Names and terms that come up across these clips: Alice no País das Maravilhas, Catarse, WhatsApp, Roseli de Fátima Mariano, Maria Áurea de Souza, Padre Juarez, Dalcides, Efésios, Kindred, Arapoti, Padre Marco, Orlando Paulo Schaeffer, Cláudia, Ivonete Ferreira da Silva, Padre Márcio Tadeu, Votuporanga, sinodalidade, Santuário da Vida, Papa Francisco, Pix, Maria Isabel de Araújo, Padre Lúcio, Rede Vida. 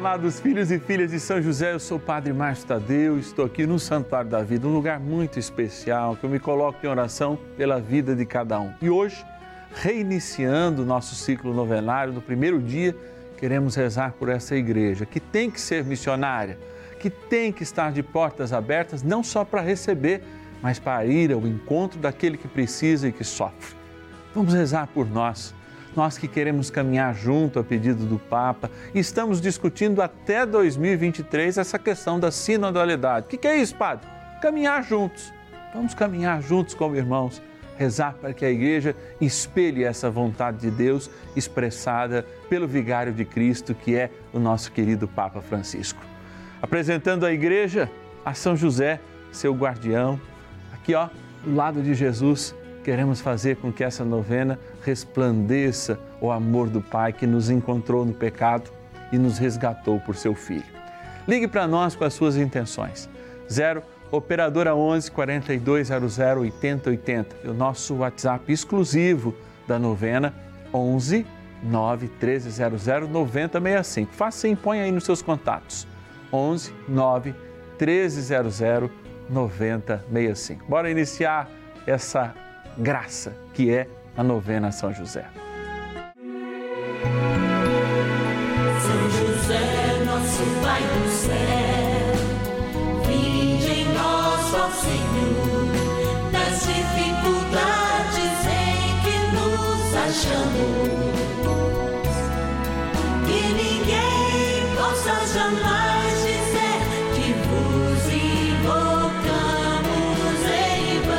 Amados filhos e filhas de São José, eu sou o Padre Márcio Tadeu, estou aqui no Santuário da Vida, um lugar muito especial, que eu me coloco em oração pela vida de cada um. E hoje, reiniciando o nosso ciclo novenário, no primeiro dia, queremos rezar por essa igreja, que tem que ser missionária, que tem que estar de portas abertas, não só para receber, mas para ir ao encontro daquele que precisa e que sofre. Vamos rezar por nós. Nós que queremos caminhar junto a pedido do Papa, estamos discutindo até 2023 essa questão da sinodalidade. O que é isso, Padre? Caminhar juntos. Vamos caminhar juntos como irmãos, rezar para que a Igreja espelhe essa vontade de Deus expressada pelo Vigário de Cristo, que é o nosso querido Papa Francisco. Apresentando a Igreja a São José, seu guardião, aqui ó, do lado de Jesus. Queremos fazer com que essa novena resplandeça o amor do Pai que nos encontrou no pecado e nos resgatou por seu Filho. Ligue para nós com as suas intenções. 0 Operadora 11 4200 8080. É o nosso WhatsApp exclusivo da novena 11 9 1300 9065. Faça e põe aí nos seus contatos. 11 9 1300 9065. Bora iniciar essa graça, que é a novena São José. São José, nosso Pai do céu, vinde em nós, ó Senhor, das dificuldades em que nos achamos, que ninguém possa jamais dizer que vos invocamos em vão.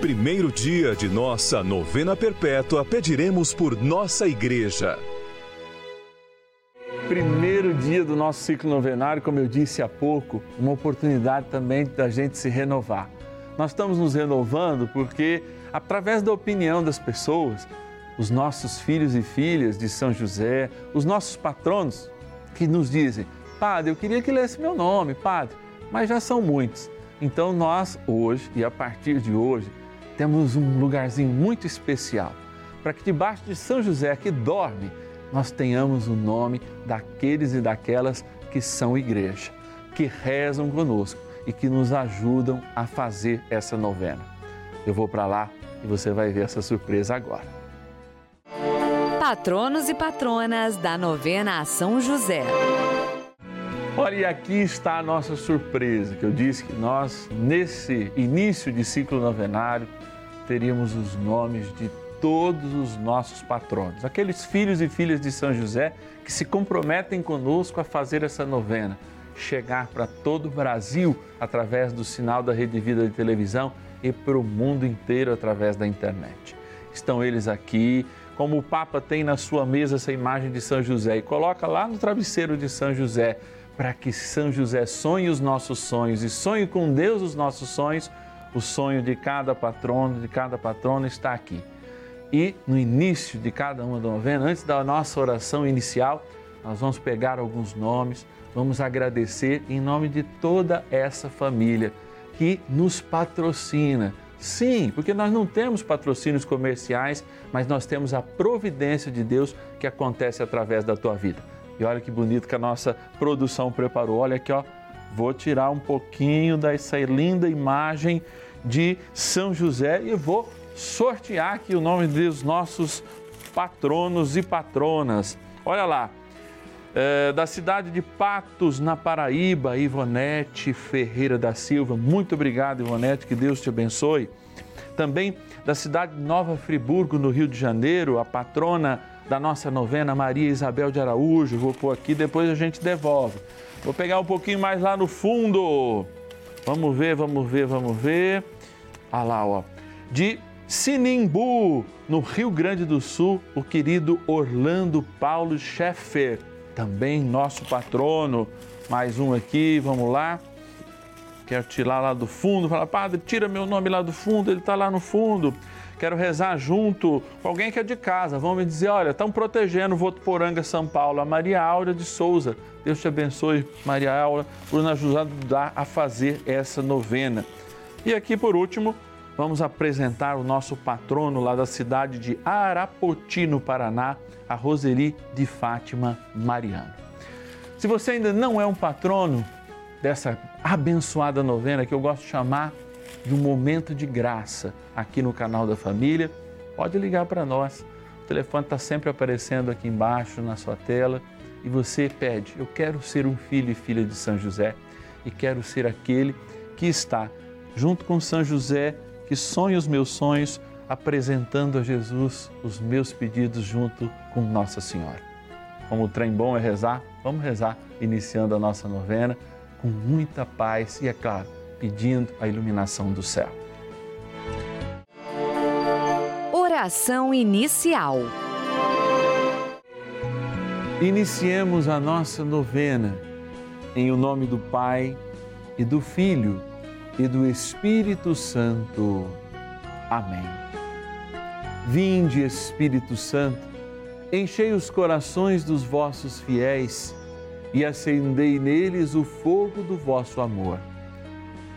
primeiro dia de nossa novena perpétua, pediremos por nossa igreja. Primeiro dia do nosso ciclo novenário, como eu disse há pouco, uma oportunidade também da gente se renovar. Nós estamos nos renovando porque, através da opinião das pessoas, os nossos filhos e filhas de São José, os nossos patronos, que nos dizem: Padre, eu queria que lesse meu nome, Padre, mas já são muitos. Então nós, hoje e a partir de hoje, temos um lugarzinho muito especial, para que debaixo de São José, que dorme, nós tenhamos o nome daqueles e daquelas que são igreja, que rezam conosco e que nos ajudam a fazer essa novena. Eu vou para lá e você vai ver essa surpresa agora. Patronos e patronas da novena a São José. Olha, e aqui está a nossa surpresa, que eu disse que nós, nesse início de ciclo novenário, teríamos os nomes de todos os nossos patronos, aqueles filhos e filhas de São José que se comprometem conosco a fazer essa novena, chegar para todo o Brasil através do sinal da Rede Vida de televisão e para o mundo inteiro através da internet. Estão eles aqui, como o Papa tem na sua mesa essa imagem de São José e coloca lá no travesseiro de São José, para que São José sonhe os nossos sonhos e sonhe com Deus os nossos sonhos. O sonho de cada patrono, de cada patrona está aqui. E no início de cada uma da novena, antes da nossa oração inicial, nós vamos pegar alguns nomes, vamos agradecer em nome de toda essa família que nos patrocina, Sim, porque nós não temos patrocínios comerciais, mas nós temos a providência de Deus que acontece através da tua vida. E olha que bonito que a nossa produção preparou. Olha aqui, ó, vou tirar um pouquinho dessa linda imagem de São José e vou sortear aqui o nome dos nossos patronos e patronas. Olha lá, da cidade de Patos, na Paraíba, Ivonete Ferreira da Silva. Muito obrigado, Ivonete, que Deus te abençoe. Também da cidade de Nova Friburgo, no Rio de Janeiro, a patrona da nossa novena, Maria Isabel de Araújo. Vou pôr aqui, depois a gente devolve. Vou pegar um pouquinho mais lá no fundo. Vamos ver. Ah lá, ó. De Sinimbu, no Rio Grande do Sul, o querido Orlando Paulo Schaeffer, também nosso patrono. Mais um aqui, vamos lá. Quero tirar lá do fundo, fala, padre, tira meu nome lá do fundo, ele está lá no fundo. Quero rezar junto com alguém que é de casa. Vão me dizer, olha, estão protegendo Votuporanga, São Paulo. A Maria Áurea de Souza. Deus te abençoe, Maria Áurea, por nos ajudar a fazer essa novena. E aqui, por último, vamos apresentar o nosso patrono lá da cidade de Arapoti, no Paraná, a Roseli de Fátima Mariano. Se você ainda não é um patrono dessa abençoada novena, que eu gosto de chamar de um momento de graça aqui no canal da família, pode ligar para nós. O telefone está sempre aparecendo aqui embaixo na sua tela e você pede, eu quero ser um filho e filha de São José e quero ser aquele que está junto com São José, que sonhe os meus sonhos, apresentando a Jesus os meus pedidos junto com Nossa Senhora. Como o trem bom é rezar, vamos rezar, iniciando a nossa novena com muita paz e, é claro, pedindo a iluminação do céu. Oração inicial. Iniciemos a nossa novena em o nome do Pai e do Filho e do Espírito Santo. Amém. Vinde, Espírito Santo, enchei os corações dos vossos fiéis e acendei neles o fogo do vosso amor.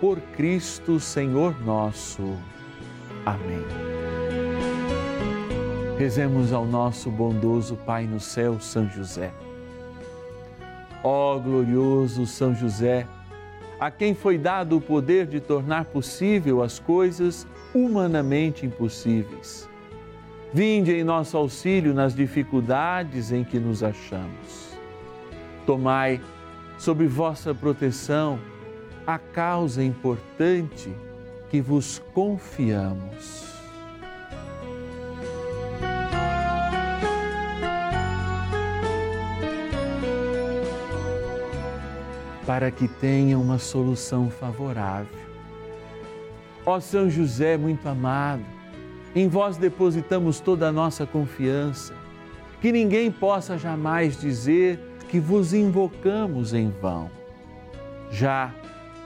Por Cristo, Senhor nosso. Amém. Rezemos ao nosso bondoso Pai no céu, São José. Ó glorioso São José, a quem foi dado o poder de tornar possível as coisas humanamente impossíveis. Vinde em nosso auxílio nas dificuldades em que nos achamos. Tomai sob vossa proteção a causa importante que vos confiamos. Para que tenha uma solução favorável. Ó São José muito amado, em vós depositamos toda a nossa confiança, que ninguém possa jamais dizer que vos invocamos em vão. Já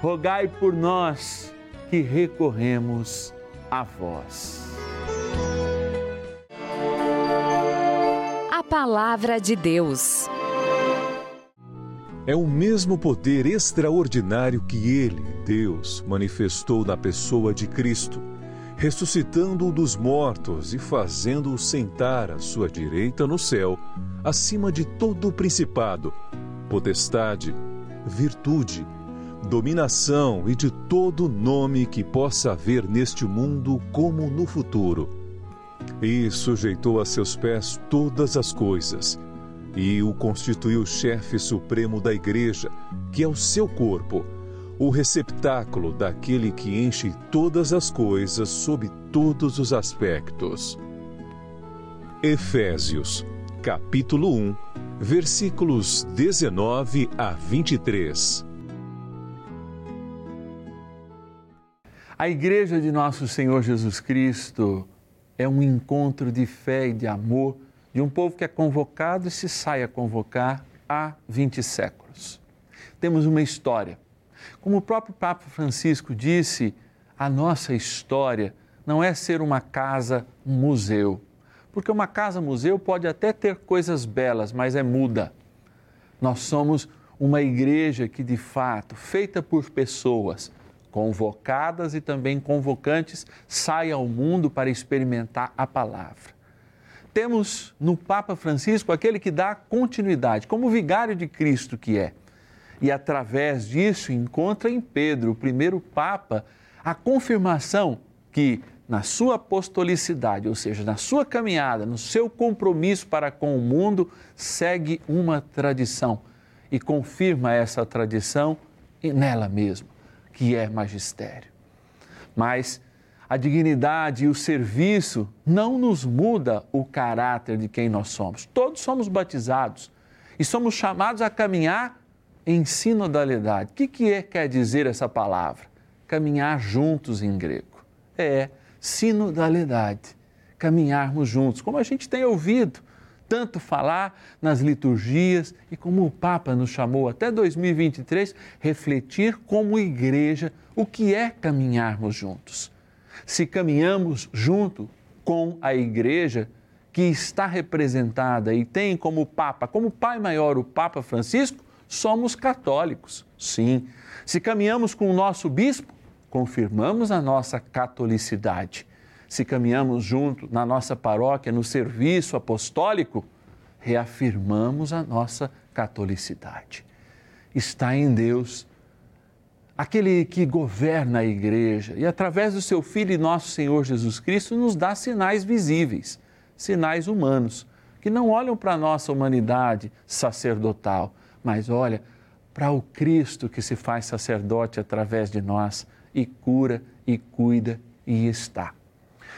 rogai por nós que recorremos a vós. A Palavra de Deus. É o mesmo poder extraordinário que Ele, Deus, manifestou na pessoa de Cristo, ressuscitando-o dos mortos e fazendo-o sentar à sua direita no céu, acima de todo o principado, potestade, virtude, dominação e de todo nome que possa haver neste mundo como no futuro. e sujeitou a seus pés todas as coisas, e o constituiu chefe supremo da Igreja, que é o seu corpo, o receptáculo daquele que enche todas as coisas sob todos os aspectos. Efésios, capítulo 1, versículos 19 a 23. A Igreja de Nosso Senhor Jesus Cristo é um encontro de fé e de amor de um povo que é convocado e se sai a convocar há 20 séculos. Temos uma história. Como o próprio Papa Francisco disse, a nossa história não é ser uma casa-museu, porque uma casa-museu pode até ter coisas belas, mas é muda. Nós somos uma igreja que, de fato, feita por pessoas convocadas e também convocantes, sai ao mundo para experimentar a palavra. Temos no Papa Francisco aquele que dá continuidade, como vigário de Cristo que é. E através disso encontra em Pedro, o primeiro Papa, a confirmação que na sua apostolicidade, ou seja, na sua caminhada, no seu compromisso para com o mundo, segue uma tradição e confirma essa tradição nela mesma, que é magistério. Mas a dignidade e o serviço não nos muda o caráter de quem nós somos. Todos somos batizados e somos chamados a caminhar em sinodalidade. O que quer dizer essa palavra? Caminhar juntos em grego. É sinodalidade, caminharmos juntos, como a gente tem ouvido tanto falar nas liturgias e como o Papa nos chamou até 2023, refletir como igreja o que é caminharmos juntos. Se caminhamos junto com a igreja que está representada e tem como Papa, como Pai Maior, o Papa Francisco, somos católicos, sim. Se caminhamos com o nosso bispo, confirmamos a nossa catolicidade. Se caminhamos junto na nossa paróquia, no serviço apostólico, reafirmamos a nossa catolicidade. Está em Deus, aquele que governa a igreja e, através do seu Filho e nosso Senhor Jesus Cristo, nos dá sinais visíveis, sinais humanos, que não olham para a nossa humanidade sacerdotal, mas olha para o Cristo que se faz sacerdote através de nós e cura, e cuida, e está.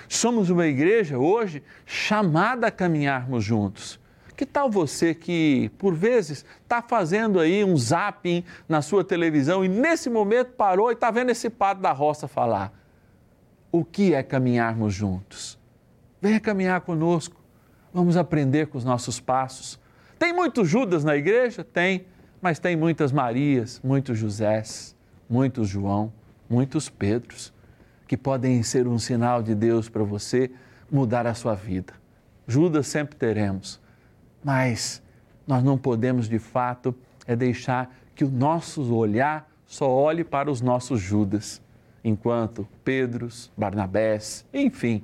Somos uma igreja hoje chamada a caminharmos juntos. Que tal você que, por vezes, está fazendo aí um zapping na sua televisão e, nesse momento, parou e está vendo esse padre da roça falar? O que é caminharmos juntos? Venha caminhar conosco. Vamos aprender com os nossos passos. Tem muitos Judas na igreja? Tem. Mas tem muitas Marias, muitos Josés, muitos João, muitos Pedros, que podem ser um sinal de Deus para você mudar a sua vida. Judas sempre teremos. Mas nós não podemos, de fato, deixar que o nosso olhar só olhe para os nossos Judas, enquanto Pedros, Barnabés, enfim,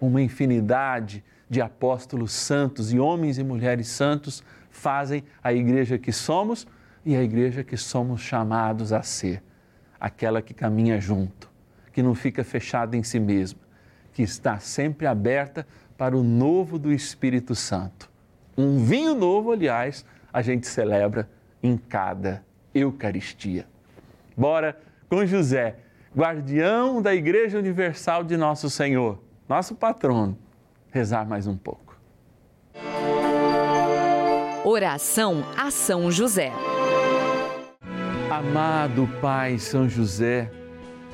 uma infinidade de apóstolos santos e homens e mulheres santos fazem a igreja que somos e a igreja que somos chamados a ser, aquela que caminha junto, que não fica fechada em si mesma, que está sempre aberta para o novo do Espírito Santo. Um vinho novo, aliás, a gente celebra em cada Eucaristia. Bora com José, guardião da Igreja Universal de Nosso Senhor, nosso patrono, rezar mais um pouco. Oração a São José. Amado Pai São José,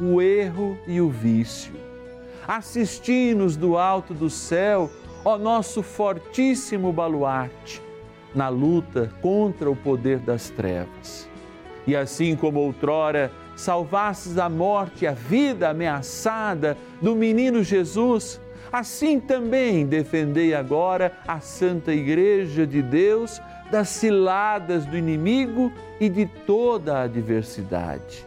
o erro e o vício. Assisti-nos do alto do céu, ó nosso fortíssimo baluarte, na luta contra o poder das trevas. E assim como outrora salvastes da morte a vida ameaçada do menino Jesus, assim também defendei agora a Santa Igreja de Deus das ciladas do inimigo e de toda a adversidade.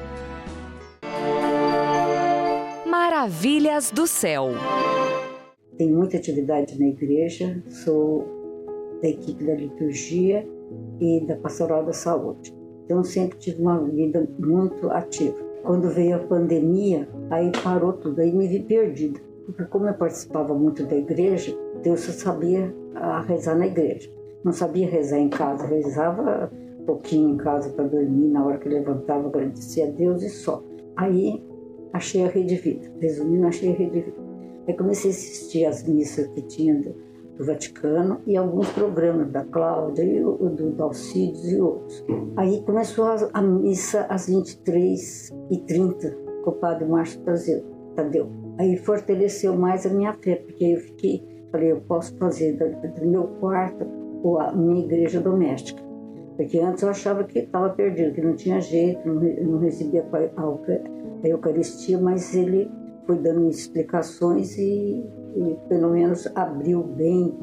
Maravilhas do céu. Tenho muita atividade na igreja, sou da equipe da liturgia e da pastoral da saúde. Então sempre tive uma vida muito ativa. Quando veio a pandemia, aí parou tudo, aí me vi perdida. Porque como eu participava muito da igreja, eu só sabia rezar na igreja. Não sabia rezar em casa, rezava pouquinho em casa para dormir, na hora que levantava agradecia a Deus e só. Aí achei a Rede Vida, resumindo, achei a Rede Vida. Aí comecei a assistir as missas que tinha do Vaticano e alguns programas da Cláudia, e do Dalcides e outros. Aí começou a missa às 23h30 com o Padre Márcio Tadeu. Aí fortaleceu mais a minha fé, porque aí eu falei, eu posso fazer do meu quarto ou a minha igreja doméstica. Porque antes eu achava que estava perdido, que não tinha jeito, não recebia a Eucaristia, mas ele foi dando explicações e pelo menos abriu bem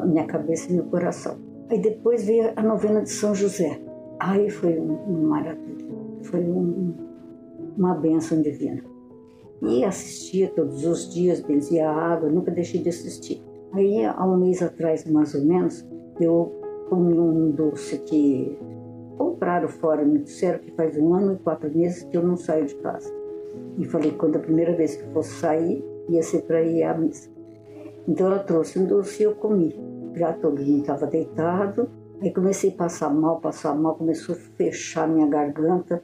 a minha cabeça e meu coração. Aí depois veio a novena de São José. Aí foi um maravilha, foi uma bênção divina. E assistia todos os dias, benzia a água, nunca deixei de assistir. Aí há um mês atrás, mais ou menos, eu comi um doce que compraram fora, me disseram que faz 1 ano e 4 meses que eu não saio de casa. E falei, quando a primeira vez que eu fosse sair, ia ser para ir à missa. Então ela trouxe um doce e eu comi. Gratolinho estava deitado, aí comecei a passar mal, começou a fechar minha garganta.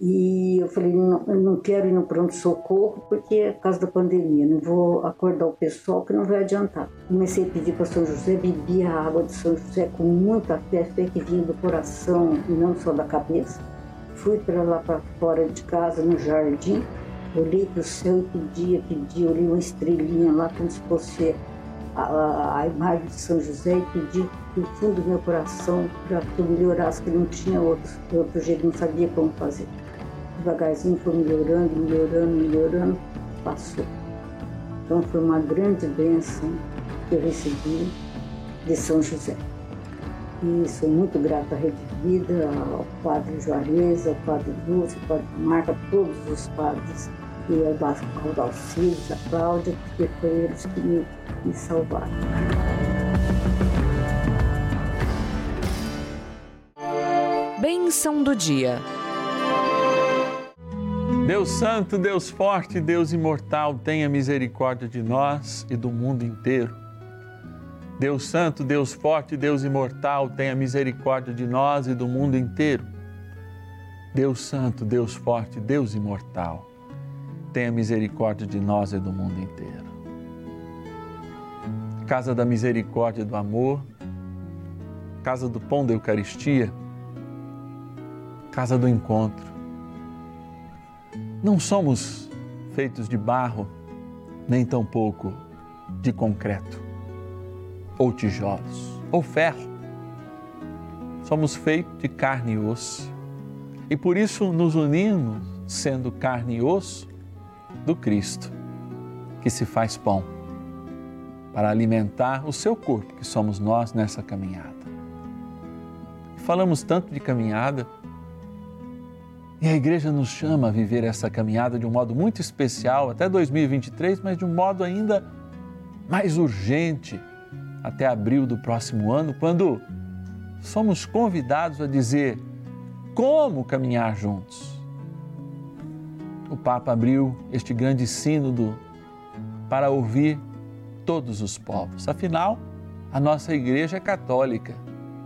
E eu falei, não quero ir no pronto-socorro porque é por causa da pandemia, não vou acordar o pessoal que não vai adiantar. Comecei a pedir para São José, bebi a água de São José com muita fé que vinha do coração e não só da cabeça. Fui para lá para fora de casa, no jardim, olhei para o céu e pedi, olhei uma estrelinha lá como se fosse a imagem de São José e pedi do fundo do meu coração para que eu melhorasse, que não tinha outro jeito, não sabia como fazer. Devagarzinho foi melhorando, passou. Então foi uma grande bênção que eu recebi de São José. E sou muito grata à Rede Vida, ao Padre Juarez, ao Padre Lúcio, ao Padre Marco, a todos os padres, e ao Dalcides, a Cláudia, porque foi eles que me salvaram. Bênção do dia. Deus Santo, Deus Forte, Deus Imortal, tenha misericórdia de nós e do mundo inteiro. Deus Santo, Deus Forte, Deus Imortal, tenha misericórdia de nós e do mundo inteiro. Deus Santo, Deus Forte, Deus Imortal, tenha misericórdia de nós e do mundo inteiro. Casa da misericórdia e do amor, casa do pão da Eucaristia, casa do encontro. Não somos feitos de barro, nem tampouco de concreto, ou tijolos, ou ferro. Somos feitos de carne e osso. E por isso nos unimos, sendo carne e osso, do Cristo, que se faz pão, para alimentar o seu corpo, que somos nós nessa caminhada. Falamos tanto de caminhada, e a igreja nos chama a viver essa caminhada de um modo muito especial até 2023, mas de um modo ainda mais urgente até abril do próximo ano, quando somos convidados a dizer como caminhar juntos. O Papa abriu este grande sínodo para ouvir todos os povos. Afinal, a nossa Igreja é católica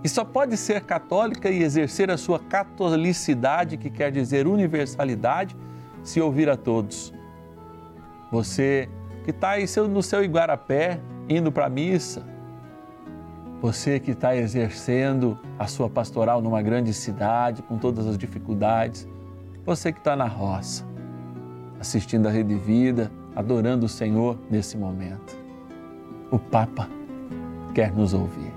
e só pode ser católica e exercer a sua catolicidade, que quer dizer universalidade, se ouvir a todos. Você que está aí no seu Iguarapé, indo para a missa, você que está exercendo a sua pastoral numa grande cidade, com todas as dificuldades, você que está na roça, assistindo a Rede Vida, adorando o Senhor nesse momento. O Papa quer nos ouvir.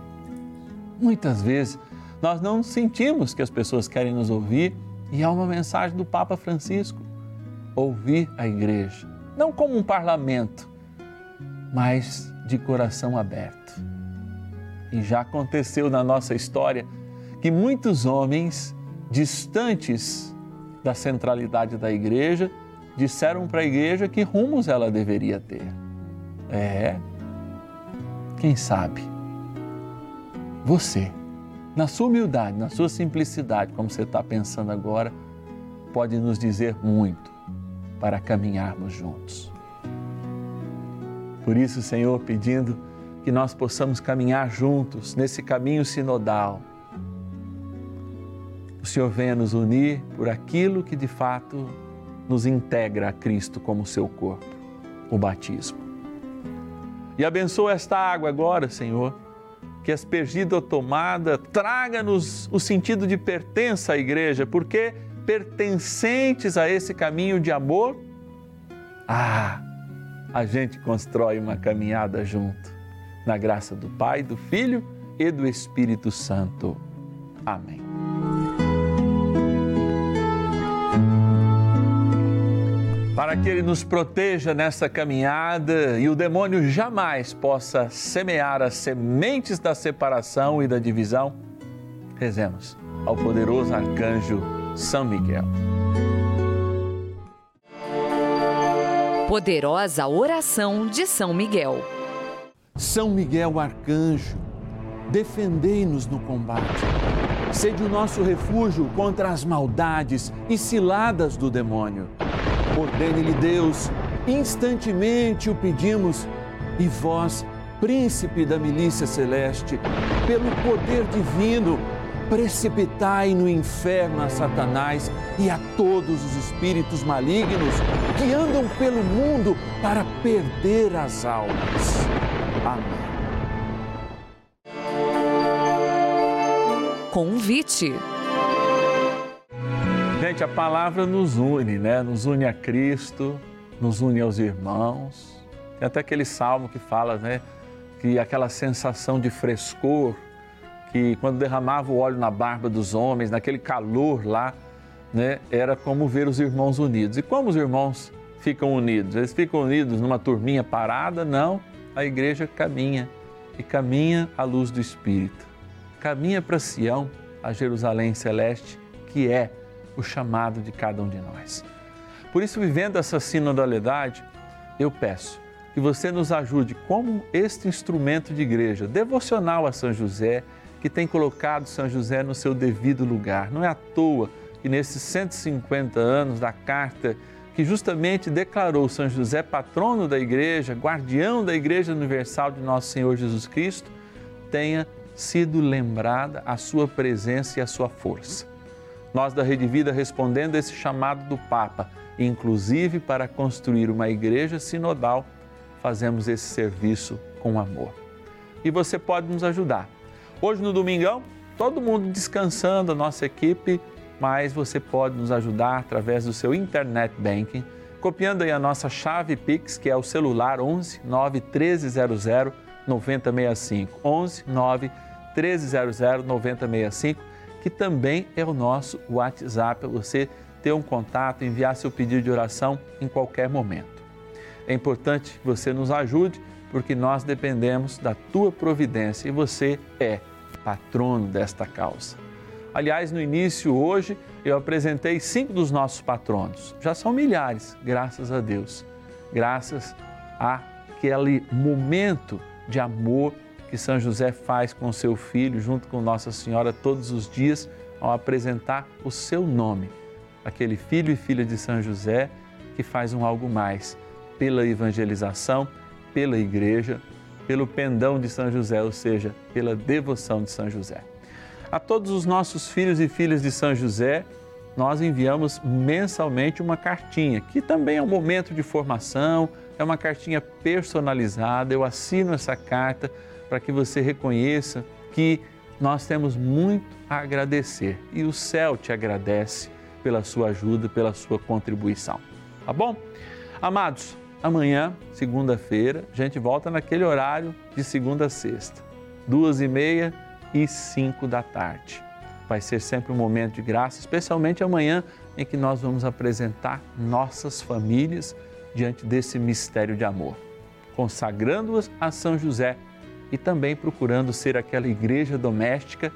Muitas vezes nós não sentimos que as pessoas querem nos ouvir, e há uma mensagem do Papa Francisco: ouvir a Igreja, não como um parlamento, mas de coração aberto. E já aconteceu na nossa história que muitos homens distantes da centralidade da Igreja disseram para a Igreja que rumos ela deveria ter. Quem sabe você, na sua humildade, na sua simplicidade, como você está pensando agora, pode nos dizer muito para caminharmos juntos. Por isso, Senhor, pedindo que nós possamos caminhar juntos nesse caminho sinodal, o Senhor venha nos unir por aquilo que de fato nos integra a Cristo como seu corpo, o batismo. E abençoa esta água agora, Senhor, que aspergida ou tomada, traga-nos o sentido de pertença à Igreja, porque pertencentes a esse caminho de amor, a gente constrói uma caminhada junto, na graça do Pai, do Filho e do Espírito Santo. Amém. Para que Ele nos proteja nessa caminhada e o demônio jamais possa semear as sementes da separação e da divisão, rezemos ao poderoso arcanjo São Miguel. Poderosa oração de São Miguel. São Miguel arcanjo, defendei-nos no combate. Sede o nosso refúgio contra as maldades e ciladas do demônio. Ordene-lhe Deus, instantemente o pedimos, e vós, príncipe da milícia celeste, pelo poder divino, precipitai no inferno a Satanás e a todos os espíritos malignos que andam pelo mundo para perder as almas. Amém. Convite. Gente, a palavra nos une, né? Nos une a Cristo, nos une aos irmãos. Tem até aquele salmo que fala, né? Que aquela sensação de frescor, que quando derramava o óleo na barba dos homens, naquele calor lá, né? Era como ver os irmãos unidos. E como os irmãos ficam unidos? Eles ficam unidos numa turminha parada? Não, a Igreja caminha, e caminha à luz do Espírito. Caminha para Sião, a Jerusalém Celeste, que é o chamado de cada um de nós. Por isso, vivendo essa sinodalidade, eu peço que você nos ajude como este instrumento de Igreja, devocional a São José, que tem colocado São José no seu devido lugar. Não é à toa que nesses 150 anos da carta que justamente declarou São José patrono da Igreja, guardião da Igreja Universal de Nosso Senhor Jesus Cristo, tenha sido lembrada a sua presença e a sua força. Nós da Rede Vida, respondendo a esse chamado do Papa, inclusive para construir uma Igreja sinodal, fazemos esse serviço com amor. E você pode nos ajudar. Hoje no Domingão, todo mundo descansando, a nossa equipe, mas você pode nos ajudar através do seu Internet Banking, copiando aí a nossa chave Pix, que é o celular 11 9 1300 9065. 11 9 1300 9065. Que também é o nosso WhatsApp, para você ter um contato, enviar seu pedido de oração em qualquer momento. É importante que você nos ajude, porque nós dependemos da tua providência e você é patrono desta causa. Aliás, no início, hoje, eu apresentei 5 dos nossos patronos. Já são milhares, graças a Deus, graças àquele momento de amor que São José faz com seu filho, junto com Nossa Senhora, todos os dias, ao apresentar o seu nome. Aquele filho e filha de São José que faz um algo mais pela evangelização, pela igreja, pelo pendão de São José, ou seja, pela devoção de São José. A todos os nossos filhos e filhas de São José, nós enviamos mensalmente uma cartinha, que também é um momento de formação, é uma cartinha personalizada. Eu assino essa carta para que você reconheça que nós temos muito a agradecer e o céu te agradece pela sua ajuda, pela sua contribuição, tá bom? Amados, amanhã, segunda-feira, a gente volta naquele horário de segunda a sexta, 2h30 e 5 da tarde. Vai ser sempre um momento de graça, especialmente amanhã, em que nós vamos apresentar nossas famílias diante desse mistério de amor, consagrando-as a São José e também procurando ser aquela igreja doméstica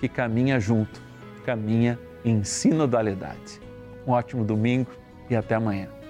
que caminha junto, caminha em sinodalidade. Um ótimo domingo e até amanhã.